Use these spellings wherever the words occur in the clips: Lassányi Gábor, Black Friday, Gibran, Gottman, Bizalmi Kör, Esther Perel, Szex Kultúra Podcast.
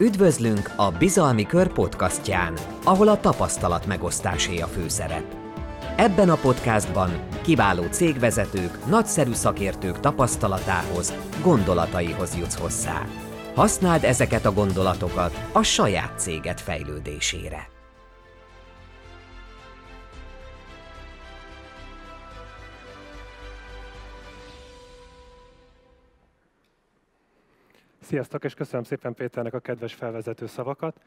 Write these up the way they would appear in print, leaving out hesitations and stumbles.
Üdvözlünk a Bizalmi Kör podcastján, ahol a tapasztalat megosztásé a főszerep. Ebben a podcastban kiváló cégvezetők, nagyszerű szakértők tapasztalatához, gondolataihoz jutsz hozzá. Használd ezeket a gondolatokat a saját céged fejlődésére. Sziasztok, és köszönöm szépen Péternek a kedves felvezető szavakat.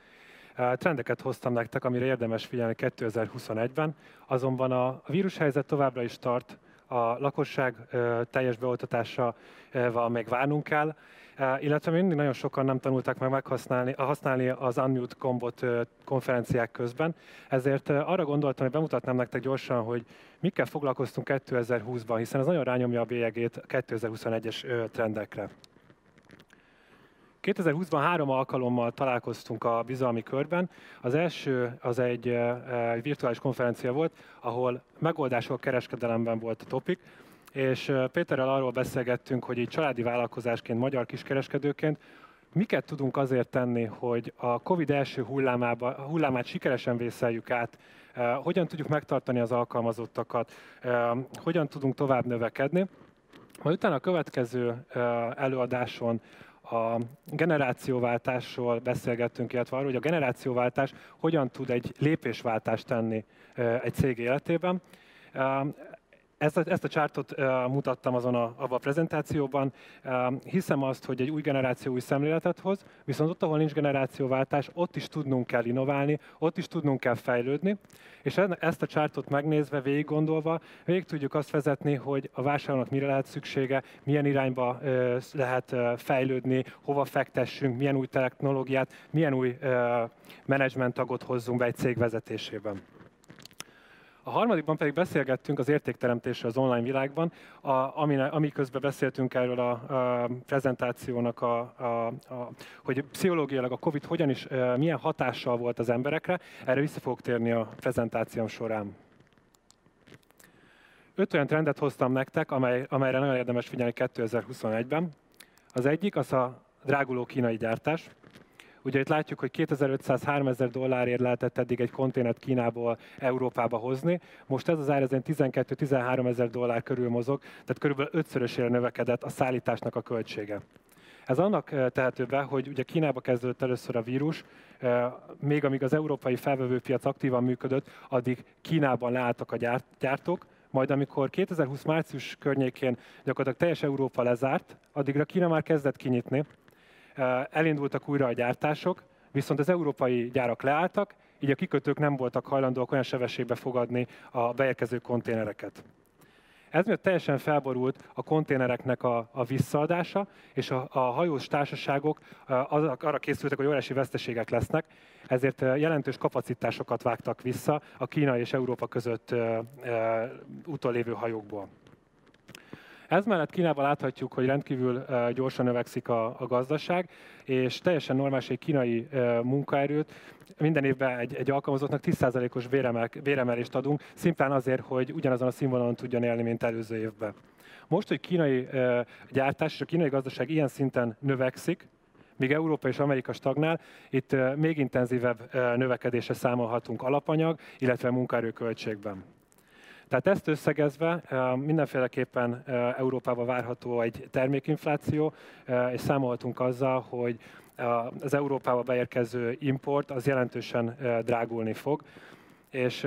Trendeket hoztam nektek, amire érdemes figyelni 2021-ben, azonban a vírushelyzet továbbra is tart, a lakosság teljes beoltatásával még várnunk kell, illetve mindig nagyon sokan nem tanulták meg használni az Unmute gombot konferenciák közben, ezért arra gondoltam, hogy bemutatnám nektek gyorsan, hogy mikkel foglalkoztunk 2020-ban, hiszen ez nagyon rányomja a bélyegét a 2021-es trendekre. 2020-ban 3 alkalommal találkoztunk a Bizalmi Körben. Az első az egy virtuális konferencia volt, ahol megoldások kereskedelemben volt a topik, és Péterrel arról beszélgettünk, hogy így családi vállalkozásként, magyar kiskereskedőként miket tudunk azért tenni, hogy a Covid első hullámát sikeresen vészeljük át, hogyan tudjuk megtartani az alkalmazottakat, hogyan tudunk tovább növekedni. Majd utána a következő előadáson a generációváltásról beszélgettünk, illetve arról, hogy a generációváltás hogyan tud egy lépésváltást tenni egy cég életében. Ezt a csártot mutattam abban a prezentációban. Hiszem azt, hogy egy új generáció új szemléletet hoz, viszont ott, ahol nincs generációváltás, ott is tudnunk kell innoválni, ott is tudnunk kell fejlődni, és ezt a csártot megnézve, végig gondolva, végig tudjuk azt vezetni, hogy a vásárlónak mire lehet szüksége, milyen irányba lehet fejlődni, hova fektessünk, milyen új technológiát, milyen új menedzsment tagot hozzunk be egy cég vezetésében. A harmadikban pedig beszélgettünk az értékteremtésről az online világban, amiközben beszéltünk erről a prezentációnak, hogy pszichológiailag a Covid hogyan is, milyen hatással volt az emberekre. Erre vissza fogok térni a prezentációm során. 5 olyan trendet hoztam nektek, amelyre nagyon érdemes figyelni 2021-ben. Az egyik az a dráguló kínai gyártás. Ugye itt látjuk, hogy 2500-3000 dollárért lehetett eddig egy konténert Kínából Európába hozni. Most ez az ár 12-13 000 dollár körül mozog, tehát körülbelül 5-szörösére növekedett a szállításnak a költsége. Ez annak tehető be, hogy ugye Kínába kezdődött először a vírus, még amíg az európai felvevőpiac aktívan működött, addig Kínában leálltak a gyártók, majd amikor 2020 március környékén gyakorlatilag teljes Európa lezárt, addigra Kína már kezdett kinyitni. Elindultak újra a gyártások, viszont az európai gyárak leálltak, így a kikötők nem voltak hajlandóak olyan sebességbe fogadni a beérkező konténereket. Ez miatt teljesen felborult a konténereknek a visszaadása, és a hajós társaságok arra készültek, hogy óriási veszteségek lesznek, ezért jelentős kapacitásokat vágtak vissza a Kína és Európa között úton lévő hajókból. Ez mellett Kínában láthatjuk, hogy rendkívül gyorsan növekszik a gazdaság, és teljesen normális egy kínai munkaerőt. Minden évben egy alkalmazottnak 10%-os béremelést adunk, szimplán azért, hogy ugyanazon a színvonalon tudjon élni, mint előző évben. Most, hogy kínai gyártás és a kínai gazdaság ilyen szinten növekszik, míg Európa és Amerika stagnál, itt még intenzívebb növekedésre számolhatunk alapanyag, illetve munkaerőköltségben. Tehát ezt összegezve mindenféleképpen Európában várható egy termékinfláció, és számolhatunk azzal, hogy az Európába beérkező import az jelentősen drágulni fog. És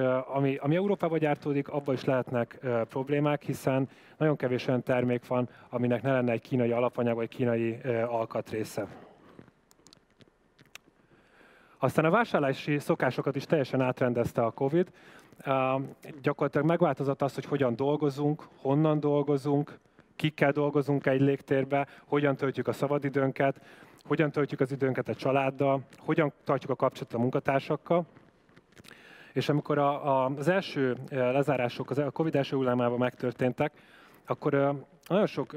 ami Európába gyártódik, abban is lehetnek problémák, hiszen nagyon kevés olyan termék van, aminek ne lenne egy kínai alapanyag vagy kínai alkatrésze. Aztán a vásárlási szokásokat is teljesen átrendezte a Covid. Gyakorlatilag megváltozott az, hogy hogyan dolgozunk, honnan dolgozunk, kikkel dolgozunk egy légtérbe, hogyan töltjük a szabadidőnket, hogyan töltjük az időnket a családdal, hogyan tartjuk a kapcsolatot a munkatársakkal. És amikor az első lezárások, a Covid első hullámában megtörténtek, akkor nagyon sok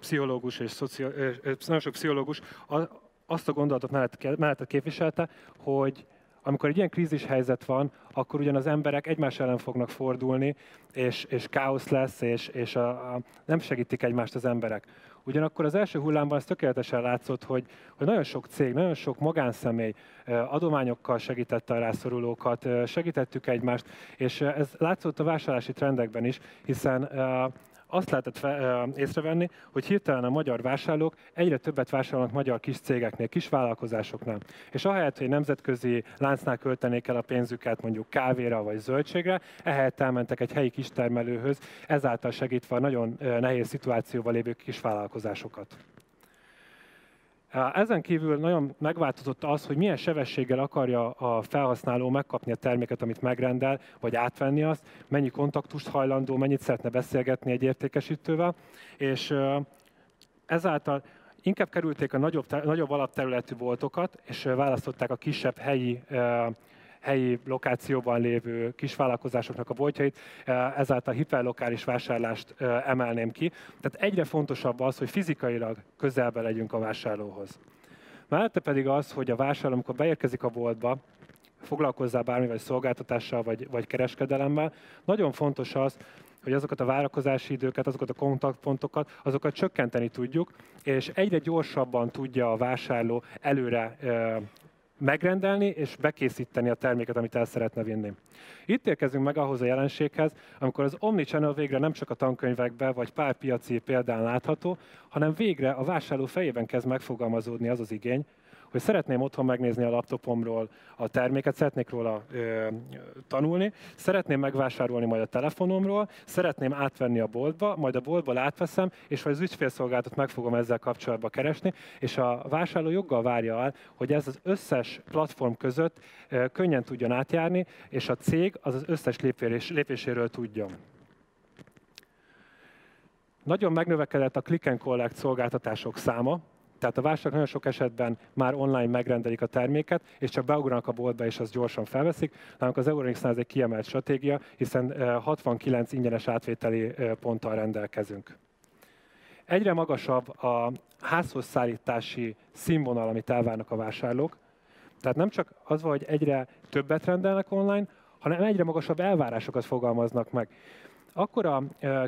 pszichológus azt a gondolatot mellett képviselte, hogy amikor egy ilyen krízis helyzet van, akkor ugyan az emberek egymás ellen fognak fordulni, és káosz lesz, és nem segítik egymást az emberek. Ugyanakkor az első hullámban ez tökéletesen látszott, hogy nagyon sok cég, nagyon sok magánszemély adományokkal segítette a rászorulókat, segítettük egymást, és ez látszott a vásárlási trendekben is, hiszen azt lehetett észrevenni, hogy hirtelen a magyar vásárlók egyre többet vásárolnak magyar kis cégeknél, kis vállalkozásoknál. És ahelyett, hogy nemzetközi láncnál költenék el a pénzüket mondjuk kávéra vagy zöldségre, ehelyett elmentek egy helyi kistermelőhöz, ezáltal segítve a nagyon nehéz szituációval lévő kis vállalkozásokat. Ezen kívül nagyon megváltozott az, hogy milyen sebességgel akarja a felhasználó megkapni a terméket, amit megrendel, vagy átvenni azt, mennyi kontaktust hajlandó, mennyit szeretne beszélgetni egy értékesítővel, és ezáltal inkább kerülték a nagyobb alapterületű boltokat, és választották a kisebb helyi lokációban lévő kisvállalkozásoknak a boltjait, ezáltal hiperlokális vásárlást emelném ki. Tehát egyre fontosabb az, hogy fizikailag közelben legyünk a vásárlóhoz. Mellette pedig az, hogy a vásárló, amikor beérkezik a boltba, foglalkozzá bármivel, szolgáltatással vagy kereskedelemmel, nagyon fontos az, hogy azokat a várakozási időket, azokat a kontaktpontokat, azokat csökkenteni tudjuk, és egyre gyorsabban tudja a vásárló előre megrendelni és bekészíteni a terméket, amit el szeretne vinni. Itt érkezünk meg ahhoz a jelenséghez, amikor az Omnichannel végre nem csak a tankönyvekben vagy pár piaci példán látható, hanem végre a vásárló fejében kezd megfogalmazódni az az igény, hogy szeretném otthon megnézni a laptopomról a terméket, szeretnék róla tanulni, szeretném megvásárolni majd a telefonomról, szeretném átvenni a boltba, majd a boltból átveszem, és vagy az ügyfélszolgálatot meg fogom ezzel kapcsolatban keresni, és a vásárló joggal várja el, hogy ez az összes platform között könnyen tudjon átjárni, és a cég az összes lépéséről tudjon. Nagyon megnövekedett a click and collect szolgáltatások száma, tehát a vásárlók nagyon sok esetben már online megrendelik a terméket, és csak beugranak a boltba, és azt gyorsan felveszik. Nálunk az Euronicsnál ez egy kiemelt stratégia, hiszen 69 ingyenes átvételi ponttal rendelkezünk. Egyre magasabb a házhoz szállítási színvonal, amit elvárnak a vásárlók. Tehát nem csak az van, hogy egyre többet rendelnek online, hanem egyre magasabb elvárásokat fogalmaznak meg. Akkor a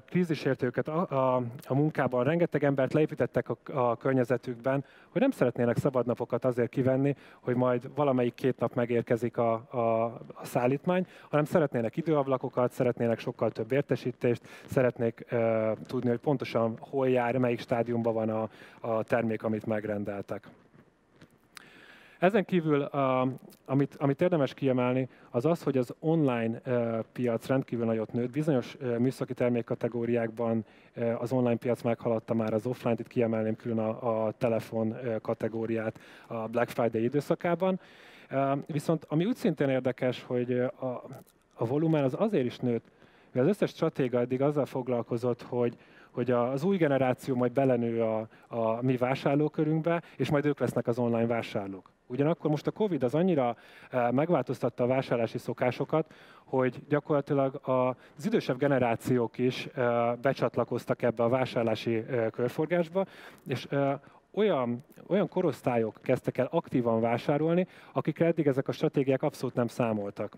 krízisértőket a munkában rengeteg embert leépítettek a környezetükben, hogy nem szeretnének szabadnapokat azért kivenni, hogy majd valamelyik két nap megérkezik a szállítmány, hanem szeretnének időablakokat, szeretnének sokkal több értesítést, szeretnék tudni, hogy pontosan hol jár, melyik stádiumban van a termék, amit megrendeltek. Ezen kívül, amit érdemes kiemelni, az az, hogy az online piac rendkívül nagyot nőtt. Bizonyos műszaki termékkategóriákban az online piac meghaladta már az offline-t, itt kiemelném külön a telefon kategóriát a Black Friday időszakában. Viszont ami úgy szintén érdekes, hogy a volumen az azért is nőtt, mert az összes stratéga eddig azzal foglalkozott, hogy az új generáció majd belenő a mi vásárlókörünkbe, és majd ők lesznek az online vásárlók. Ugyanakkor most a Covid az annyira megváltoztatta a vásárlási szokásokat, hogy gyakorlatilag az idősebb generációk is becsatlakoztak ebbe a vásárlási körforgásba, és olyan korosztályok kezdtek el aktívan vásárolni, akikre eddig ezek a stratégiák abszolút nem számoltak.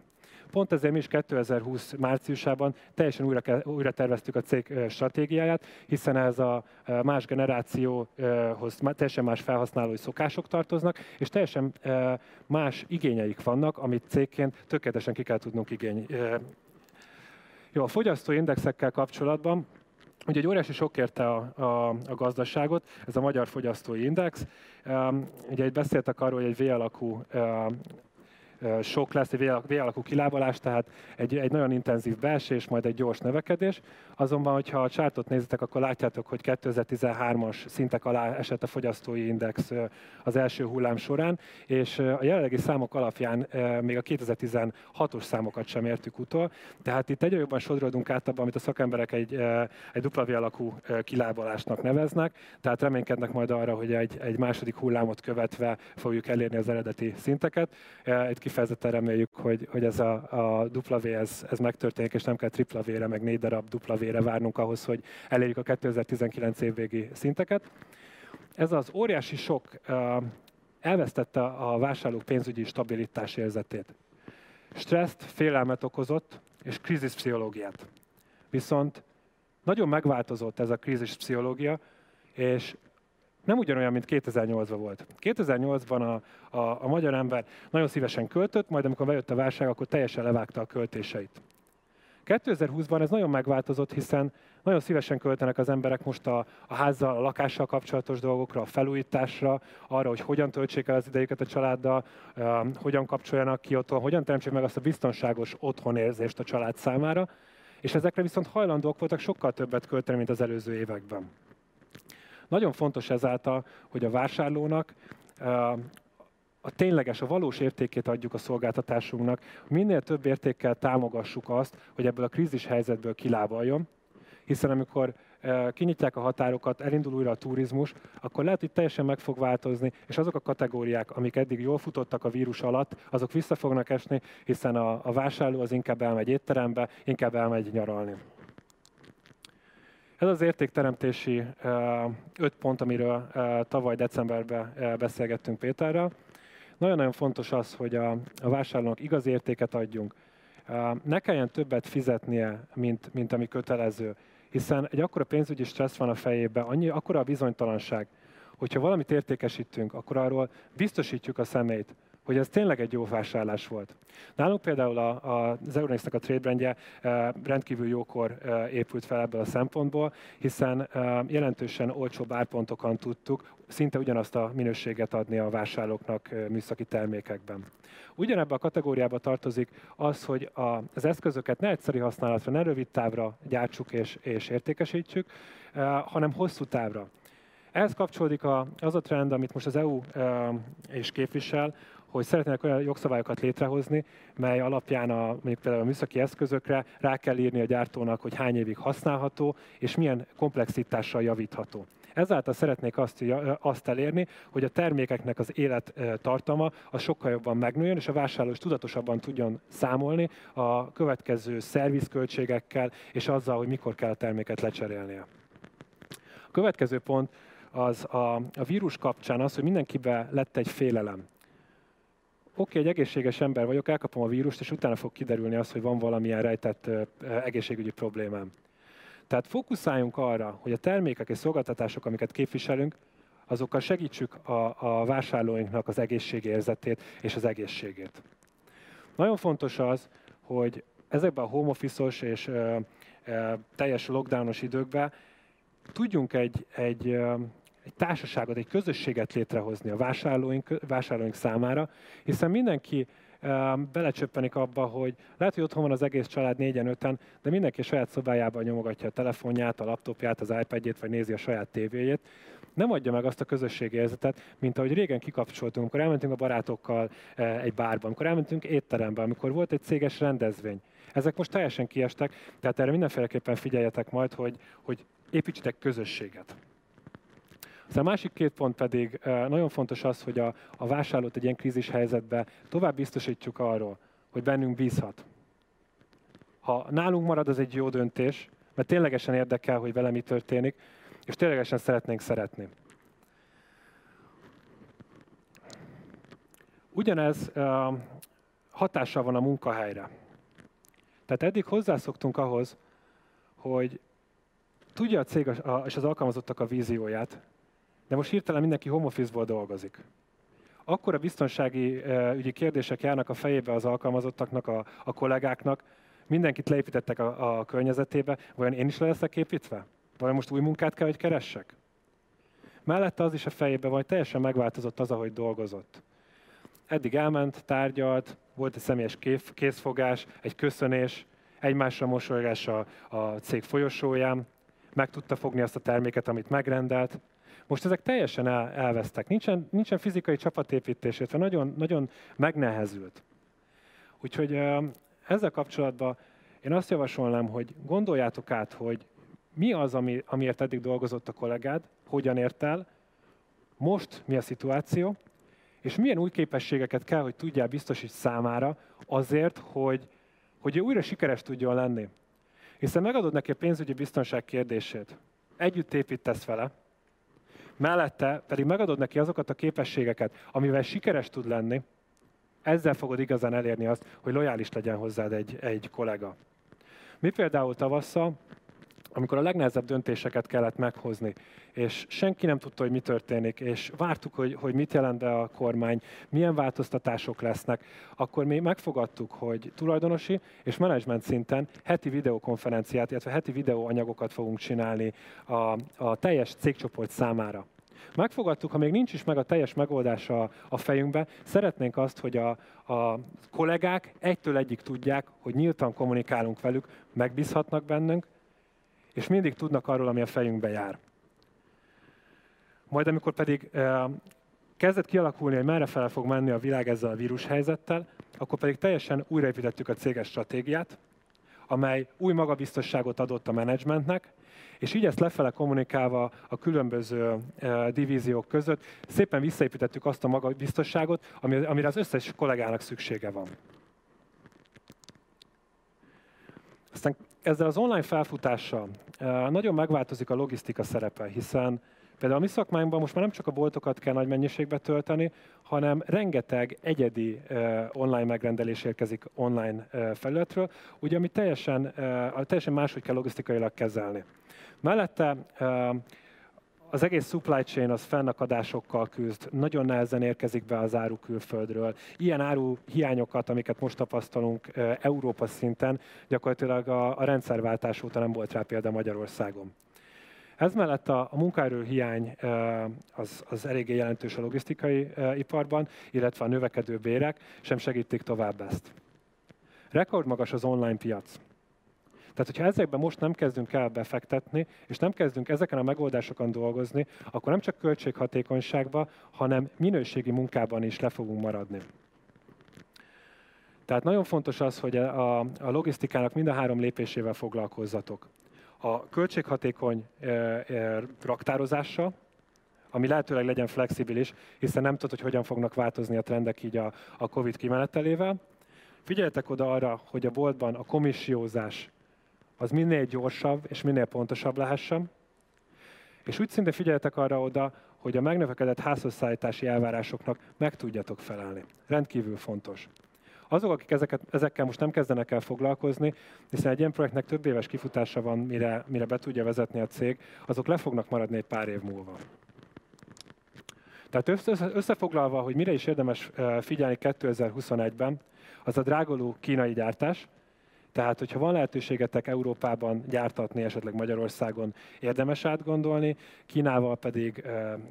Pont ezért mi is 2020 márciusában teljesen újra terveztük a cég stratégiáját, hiszen ez a más generációhoz teljesen más felhasználói szokások tartoznak, és teljesen más igényeik vannak, amit cégként tökéletesen ki kell tudnunk a fogyasztói indexekkel kapcsolatban. Ugye egy óriási sok érte a gazdaságot, ez a Magyar Fogyasztói Index. Ugye itt beszéltek arról, hogy egy V-alakú sok lesz, egy V-alakú kilábalás, tehát egy nagyon intenzív beesés, majd egy gyors növekedés. Azonban, hogyha a csártot nézitek, akkor látjátok, hogy 2013-as szintek alá esett a fogyasztói index az első hullám során, és a jelenlegi számok alapján még a 2016-os számokat sem értük utol. Tehát itt egyre jobban sodródunk át abban, amit a szakemberek egy dupla V-alakú kilábalásnak neveznek, tehát reménykednek majd arra, hogy egy második hullámot követve fogjuk elérni az eredeti szinteket. Itt kifejezetten reméljük, hogy ez a dupla V ez megtörténik, és nem kell tripla V-re, meg 4 darab dupla V-re várnunk ahhoz, hogy elérjük a 2019 évvégi szinteket. Ez az óriási sok elvesztette a vásárlók pénzügyi stabilitás érzetét. Stresszt, félelmet okozott, és krízispszichológiát. Viszont nagyon megváltozott ez a krízispszichológia, és nem ugyanolyan, mint 2008-ban volt. 2008-ban a magyar ember nagyon szívesen költött, majd amikor bejött a válság, akkor teljesen levágta a költéseit. 2020-ban ez nagyon megváltozott, hiszen nagyon szívesen költenek az emberek most a házzal, a lakással kapcsolatos dolgokra, a felújításra, arra, hogy hogyan töltsék el az idejüket a családdal, hogyan kapcsoljanak ki otthon, hogyan teremtsék meg azt a biztonságos otthonérzést a család számára, és ezekre viszont hajlandók voltak sokkal többet költeni, mint az előző években. Nagyon fontos ezáltal, hogy a vásárlónak a tényleges, a valós értékét adjuk a szolgáltatásunknak, minél több értékkel támogassuk azt, hogy ebből a krízis helyzetből kilábaljon, hiszen amikor kinyitják a határokat, elindul újra a turizmus, akkor lehet, hogy teljesen meg fog változni, és azok a kategóriák, amik eddig jól futottak a vírus alatt, azok vissza fognak esni, hiszen a vásárló az inkább elmegy étterembe, inkább elmegy nyaralni. Ez az értékteremtési 5 pont, amiről tavaly decemberben beszélgettünk Péterrel. Nagyon-nagyon fontos az, hogy a vásárlónak igazi értéket adjunk. Ne kelljen többet fizetnie, mint ami kötelező, hiszen egy akkora pénzügyi stressz van a fejében, akkora a bizonytalanság, hogyha valamit értékesítünk, akkor arról biztosítjuk a személyt, hogy ez tényleg egy jó vásárlás volt. Nálunk például az Euronicsnek a trade brandje rendkívül jókor épült fel ebből a szempontból, hiszen jelentősen olcsóbb árpontokon tudtuk szinte ugyanazt a minőséget adni a vásárlóknak műszaki termékekben. Ugyanebben a kategóriába tartozik az, hogy az eszközöket ne egyszeri használatra, ne rövid távra gyártsuk és értékesítsük, hanem hosszú távra. Ehhez kapcsolódik az a trend, amit most az EU is képvisel, hogy szeretnének olyan jogszabályokat létrehozni, mely alapján mondjuk például a műszaki eszközökre rá kell írni a gyártónak, hogy hány évig használható, és milyen komplexitással javítható. Ezáltal szeretnék azt elérni, hogy a termékeknek az élettartama az sokkal jobban megnőjön, és a vásárló is tudatosabban tudjon számolni a következő szervizköltségekkel, és azzal, hogy mikor kell a terméket lecserélnie. A következő pont az a vírus kapcsán az, hogy mindenkibe lett egy félelem. Oké, egy egészséges ember vagyok, elkapom a vírust, és utána fog kiderülni az, hogy van valamilyen rejtett egészségügyi problémám. Tehát fókuszáljunk arra, hogy a termékek és szolgáltatások, amiket képviselünk, azokkal segítsük a vásárlóinknak az egészségérzetét és az egészségét. Nagyon fontos az, hogy ezekben a home office-os és teljes lockdownos időkben tudjunk egy társaságot, egy közösséget létrehozni a vásárlóink számára, hiszen mindenki belecsöppenik abba, hogy lehet, hogy otthon van az egész család 4-5-en, de mindenki a saját szobájában nyomogatja a telefonját, a laptopját, az iPadjét, vagy nézi a saját tévéjét. Nem adja meg azt a közösségi érzetet, mint ahogy régen kikapcsoltunk, amikor elmentünk a barátokkal egy bárban, amikor elmentünk étterembe, amikor volt egy céges rendezvény. Ezek most teljesen kiestek, tehát erre mindenféleképpen figyeljetek majd, hogy építsetek közösséget. A másik 2 pont pedig nagyon fontos az, hogy a vásárlót egy ilyen krízis helyzetben tovább biztosítjuk arról, hogy bennünk bízhat. Ha nálunk marad, az egy jó döntés, mert ténylegesen érdekel, hogy vele mi történik, és ténylegesen szeretnénk szeretni. Ugyanez hatással van a munkahelyre. Tehát eddig hozzászoktunk ahhoz, hogy tudja a cég és az alkalmazottak a vízióját, de most hirtelen mindenki home office-ból dolgozik. Akkor a biztonsági ügyi kérdések járnak a fejébe az alkalmazottaknak, a kollégáknak, mindenkit leépítettek a környezetébe, vajon én is le leszek építve? Vajon most új munkát kell, hogy keressek? Mellette az is a fejébe van, teljesen megváltozott az, ahogy dolgozott. Eddig elment, tárgyalt, volt egy személyes készfogás, egy köszönés, egymásra mosolygás a cég folyosóján, meg tudta fogni azt a terméket, amit megrendelt. Most ezek teljesen elvesztek. Nincsen fizikai csapatépítés, illetve nagyon, nagyon megnehezült. Úgyhogy ezzel kapcsolatban én azt javasolnám, hogy gondoljátok át, hogy mi az, amiért eddig dolgozott a kollégád, hogyan ért el, most mi a szituáció, és milyen új képességeket kell, hogy tudjál biztosít számára azért, hogy ő újra sikeres tudjon lenni. Hiszen megadod neki a pénzügyi biztonság kérdését, együtt építesz vele, mellette pedig megadod neki azokat a képességeket, amivel sikeres tud lenni, ezzel fogod igazán elérni azt, hogy lojális legyen hozzád egy kollega. Mi például tavasszal, amikor a legnehezebb döntéseket kellett meghozni, és senki nem tudta, hogy mi történik, és vártuk, hogy mit jelent be a kormány, milyen változtatások lesznek, akkor mi megfogadtuk, hogy tulajdonosi és menedzsment szinten heti videokonferenciát, illetve heti videóanyagokat fogunk csinálni a teljes cégcsoport számára. Megfogadtuk, ha még nincs is meg a teljes megoldás a fejünkben, szeretnénk azt, hogy a kollégák egytől egyig tudják, hogy nyíltan kommunikálunk velük, megbízhatnak bennünk, és mindig tudnak arról, ami a fejünkbe jár. Majd amikor pedig kezdett kialakulni, hogy merrefele fog menni a világ ezzel a vírushelyzettel, akkor pedig teljesen újraépítettük a céges stratégiát, amely új magabiztosságot adott a menedzsmentnek, és így ezt lefele kommunikálva a különböző divíziók között szépen visszaépítettük azt a magabiztosságot, amire az összes kollégának szüksége van. Aztán ezzel az online felfutással nagyon megváltozik a logisztika szerepe, hiszen például a mi szakmánkban most már nem csak a boltokat kell nagy mennyiségbe tölteni, hanem rengeteg egyedi online megrendelés érkezik online felületről, ugye, ami teljesen máshogy kell logisztikailag kezelni. Mellette az egész supply chain az fennakadásokkal küzd, nagyon nehezen érkezik be az áru külföldről. Ilyen áru hiányokat, amiket most tapasztalunk Európa szinten, gyakorlatilag a rendszerváltás óta nem volt rá példa Magyarországon. Ez mellett a munkaerő hiány az eléggé jelentős a logisztikai iparban, illetve a növekedő bérek sem segítik tovább ezt. Rekordmagas az online piac. Tehát, hogyha ezekben most nem kezdünk el befektetni, és nem kezdünk ezeken a megoldásokon dolgozni, akkor nem csak költséghatékonyságban, hanem minőségi munkában is le fogunk maradni. Tehát nagyon fontos az, hogy a logisztikának mind a három lépésével foglalkozzatok. A költséghatékony raktározással, ami lehetőleg legyen flexibilis, hiszen nem tudod, hogy hogyan fognak változni a trendek így a Covid kimenetelével. Figyeljetek oda arra, hogy a boltban a komissiózás az minél gyorsabb és minél pontosabb lehessen. És úgy szinte figyeljetek arra oda, hogy a megnövekedett házhozszállítási elvárásoknak meg tudjatok felelni. Rendkívül fontos. Azok, akik ezekkel most nem kezdenek el foglalkozni, hiszen egy ilyen projektnek több éves kifutása van, mire be tudja vezetni a cég, azok le fognak maradni egy pár év múlva. Tehát összefoglalva, hogy mire is érdemes figyelni 2021-ben, az a dráguló kínai gyártás. Tehát, hogyha van lehetőségetek Európában gyártatni, esetleg Magyarországon, érdemes átgondolni, Kínával pedig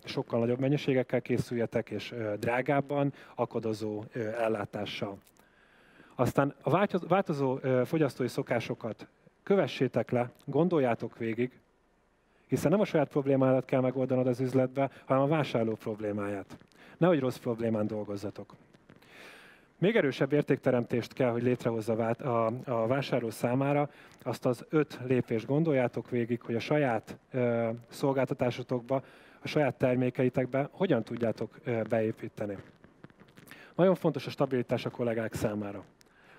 sokkal nagyobb mennyiségekkel készüljetek, és drágábban, akadozó ellátással. Aztán a változó fogyasztói szokásokat kövessétek le, gondoljátok végig, hiszen nem a saját problémádat kell megoldanod az üzletbe, hanem a vásárló problémáját. Nehogy rossz problémán dolgozzatok. Még erősebb értékteremtést kell, hogy létrehozza a vásárló számára. Azt az 5 lépést gondoljátok végig, hogy a saját szolgáltatásotokba, a saját termékeitekbe hogyan tudjátok beépíteni. Nagyon fontos a stabilitás a kollégák számára.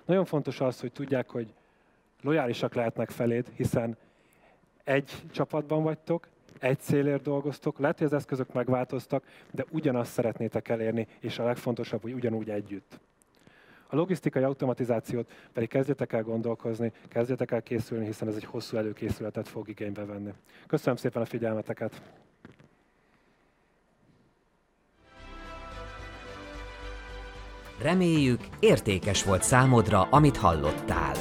Nagyon fontos az, hogy tudják, hogy lojálisak lehetnek feléd, hiszen egy csapatban vagytok, egy célért dolgoztok, lehet, hogy az eszközök megváltoztak, de ugyanazt szeretnétek elérni, és a legfontosabb, hogy ugyanúgy együtt. A logisztikai automatizációt pedig kezdjetek el gondolkozni, kezdjetek el készülni, hiszen ez egy hosszú előkészületet fog igénybe venni. Köszönöm szépen a figyelmeteket! Reméljük, értékes volt számodra, amit hallottál.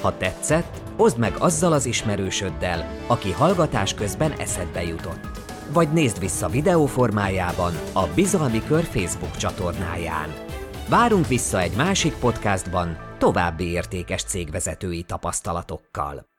Ha tetszett, oszd meg azzal az ismerősöddel, aki hallgatás közben eszedbe jutott. Vagy nézd vissza videóformájában a Bizalmi Kör Facebook csatornáján. Várunk vissza egy másik podcastban további értékes cégvezetői tapasztalatokkal.